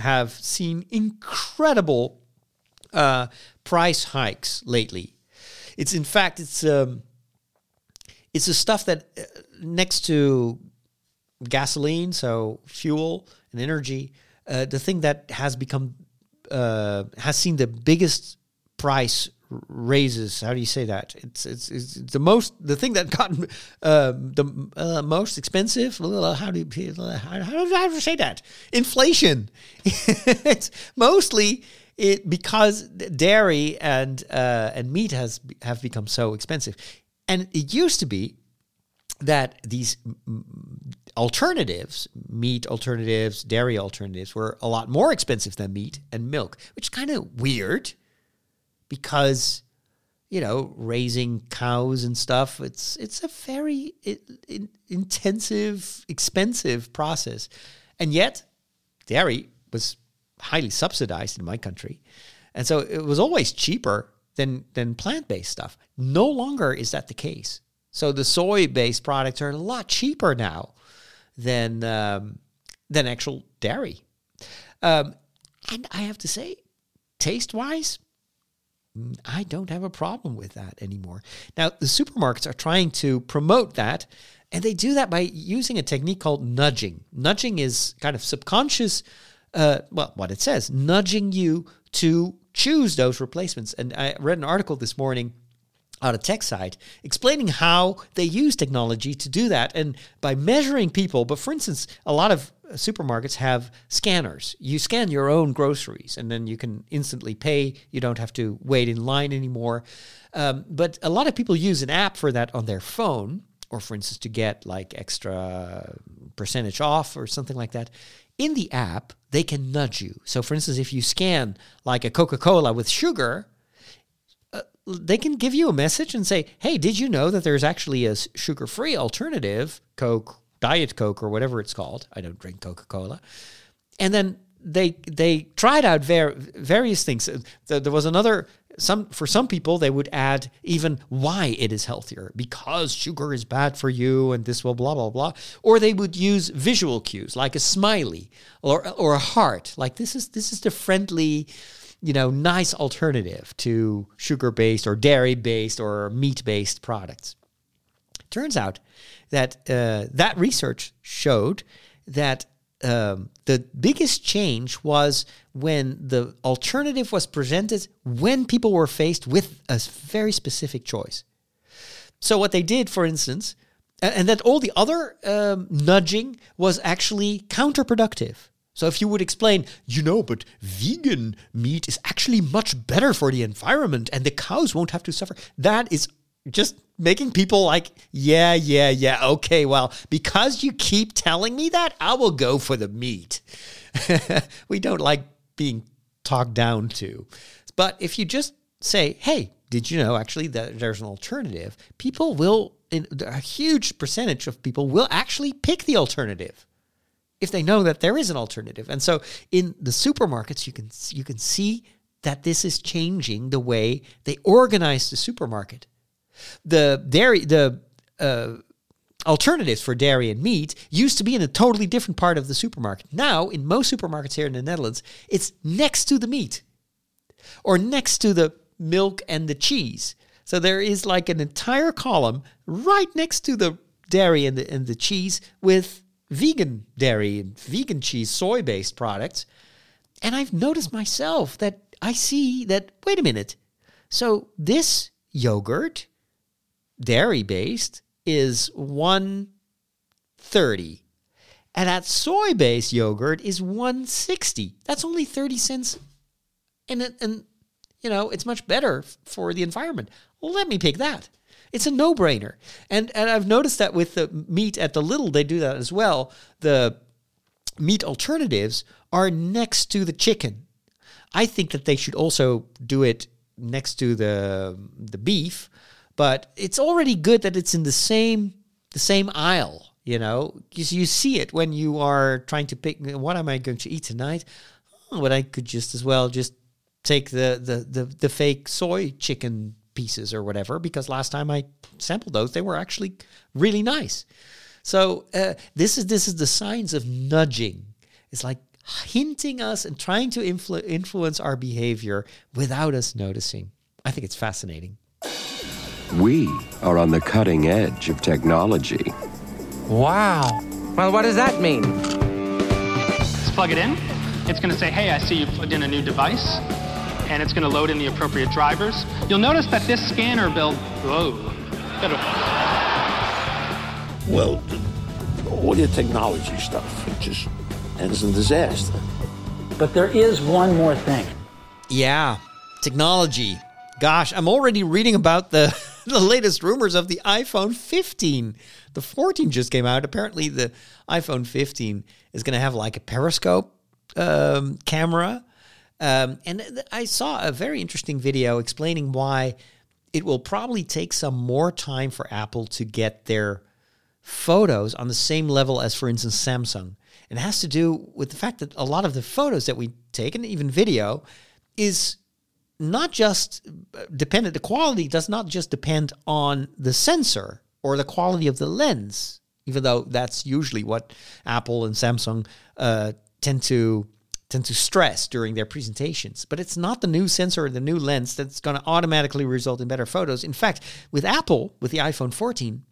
have seen incredible price hikes lately. It's the stuff that next to gasoline, so fuel and energy, the thing that has become has seen the biggest price raises. How do you say that? It's the thing that got the most expensive. How do you say that? Inflation. It's mostly. It because dairy and meat have become so expensive, and it used to be that these alternatives, meat alternatives, dairy alternatives, were a lot more expensive than meat and milk, which is kind of weird because raising cows and stuff, it's a very intensive, expensive process, and yet dairy was highly subsidized in my country. And so it was always cheaper than plant-based stuff. No longer is that the case. So the soy-based products are a lot cheaper now than actual dairy. And I have to say, taste-wise, I don't have a problem with that anymore. Now, the supermarkets are trying to promote that, and they do that by using a technique called nudging. Nudging is kind of subconscious, what it says, nudging you to choose those replacements. And I read an article this morning on a tech site explaining how they use technology to do that, and by measuring people. But for instance, a lot of supermarkets have scanners. You scan your own groceries, and then you can instantly pay. You don't have to wait in line anymore. But a lot of people use an app for that on their phone, or for instance, to get like extra percentage off or something like that. In the app, they can nudge you. So, for instance, if you scan like a Coca-Cola with sugar, they can give you a message and say, hey, did you know that there's actually a sugar-free alternative, Coke, Diet Coke, or whatever it's called? I don't drink Coca-Cola. And then they tried out various things. There was another... For some people, they would add even why it is healthier, because sugar is bad for you and this will blah, blah, blah. Or they would use visual cues like a smiley or a heart. Like this is the friendly, nice alternative to sugar-based or dairy-based or meat-based products. Turns out that that research showed that the biggest change was when the alternative was presented when people were faced with a very specific choice. So what they did, for instance, And that all the other nudging was actually counterproductive. So if you would explain, you know, but vegan meat is actually much better for the environment and the cows won't have to suffer. That is just making people like, yeah, okay, well, because you keep telling me that, I will go for the meat. We don't like being talked down to. But if you just say, hey, did you know actually that there's an alternative, people will, a huge percentage of people will actually pick the alternative if they know that there is an alternative. And so in the supermarkets, you can see that this is changing the way they organize the supermarket. The alternatives for dairy and meat used to be in a totally different part of the supermarket. Now, in most supermarkets here in the Netherlands, it's next to the meat or next to the milk and the cheese. So there is like an entire column right next to the dairy and the cheese with vegan dairy and vegan cheese, soy-based products. And I've noticed myself that I see that, wait a minute, so this yogurt, dairy-based, is 130. And that soy-based yogurt is 160. That's only 30 cents. And you know, it's much better for the environment. Well, let me pick that. It's a no-brainer. And I've noticed that with the meat at the Lidl, they do that as well. The meat alternatives are next to the chicken. I think that they should also do it next to the beef, but it's already good that it's in the same aisle, you know. You see it when you are trying to pick, what am I going to eat tonight? Oh, but I could just as well just take the fake soy chicken pieces or whatever, because last time I sampled those, they were actually really nice. So this is the science of nudging. It's like hinting us and trying to influence our behavior without us noticing. I think it's fascinating. We are on the cutting edge of technology. Wow. Well, what does that mean? Let's plug it in. It's going to say, hey, I see you plugged in a new device, and it's going to load in the appropriate drivers. You'll notice that this scanner built... Whoa. Well, all your technology stuff, it just... and it's a disaster. But there is one more thing. Yeah, technology. Gosh, I'm already reading about the latest rumors of the iPhone 15. The 14 just came out. Apparently, the iPhone 15 is going to have like a periscope camera. And I saw a very interesting video explaining why it will probably take some more time for Apple to get their photos on the same level as, for instance, Samsung. It has to do with the fact that a lot of the photos that we take, and even video, is not just dependent, the quality does not just depend on the sensor or the quality of the lens, even though that's usually what Apple and Samsung tend to stress during their presentations. But it's not the new sensor or the new lens that's going to automatically result in better photos. In fact, with Apple, with the iPhone 14,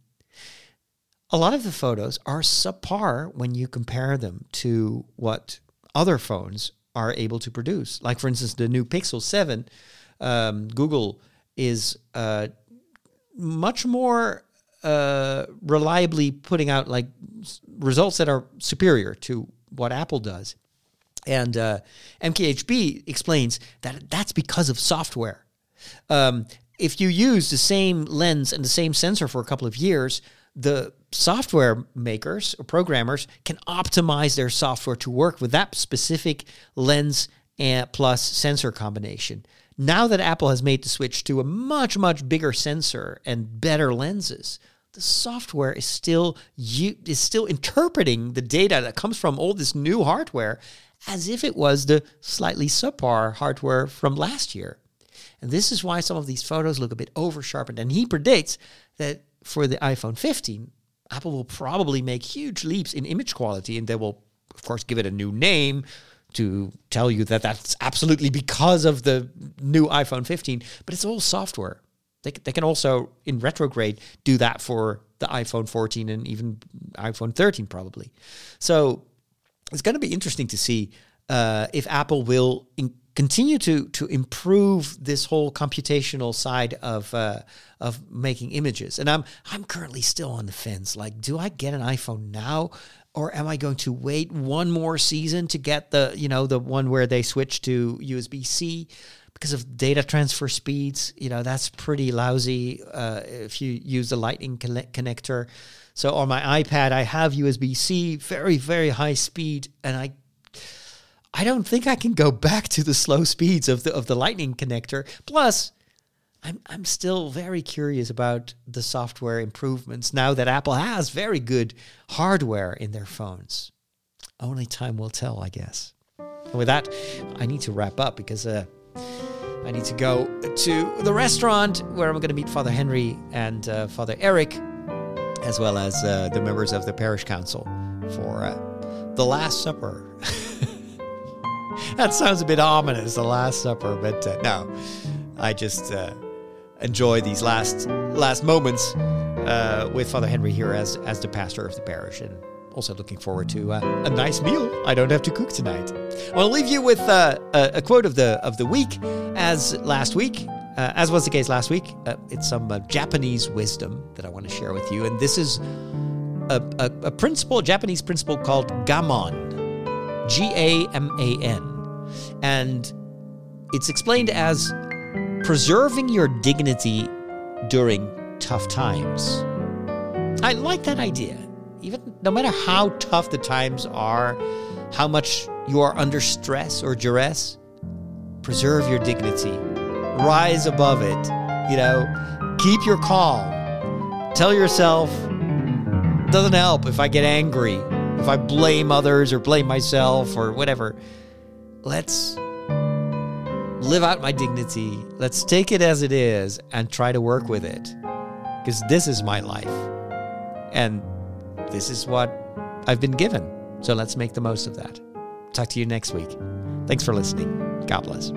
a lot of the photos are subpar when you compare them to what other phones are able to produce. Like, for instance, the new Pixel 7, Google is much more reliably putting out like results that are superior to what Apple does. And MKHB explains that that's because of software. If you use the same lens and the same sensor for a couple of years, the software makers or programmers can optimize their software to work with that specific lens and plus sensor combination. Now that Apple has made the switch to a much, much bigger sensor and better lenses, the software is still interpreting the data that comes from all this new hardware as if it was the slightly subpar hardware from last year. And this is why some of these photos look a bit over-sharpened. And he predicts that for the iPhone 15, Apple will probably make huge leaps in image quality, and they will, of course, give it a new name to tell you that that's absolutely because of the new iPhone 15, but it's all software. They can also, in retrograde, do that for the iPhone 14 and even iPhone 13 probably. So it's going to be interesting to see if Apple will continue to improve this whole computational side of making images. And I'm currently still on the fence. Like, do I get an iPhone now, or am I going to wait one more season to get the one where they switch to USB-C? Because of data transfer speeds, that's pretty lousy if you use the Lightning connector. So on my iPad, I have USB-C, very, very high speed, and I don't think I can go back to the slow speeds of the Lightning connector. Plus, I'm still very curious about the software improvements now that Apple has very good hardware in their phones. Only time will tell, I guess. And with that, I need to wrap up because... I need to go to the restaurant where I'm going to meet Father Henry and Father Eric, as well as the members of the parish council for the Last Supper. That sounds a bit ominous, the Last Supper, but no, I just enjoy these last moments with Father Henry here as the pastor of the parish, and also looking forward to a nice meal. I don't have to cook tonight. I'll leave you with a quote of the week, as was the case last week. It's some Japanese wisdom that I want to share with you, and this is a principle, a Japanese principle called gaman, G-A-M-A-N, and it's explained as preserving your dignity during tough times. I like that idea. Even no matter how tough the times are, how much you are under stress or duress, preserve your dignity, rise above it, keep your calm, tell yourself, doesn't help if I get angry, if I blame others or blame myself or whatever. Let's live out my dignity. Let's take it as it is and try to work with it, because this is my life. And this is what I've been given. So let's make the most of that. Talk to you next week. Thanks for listening. God bless.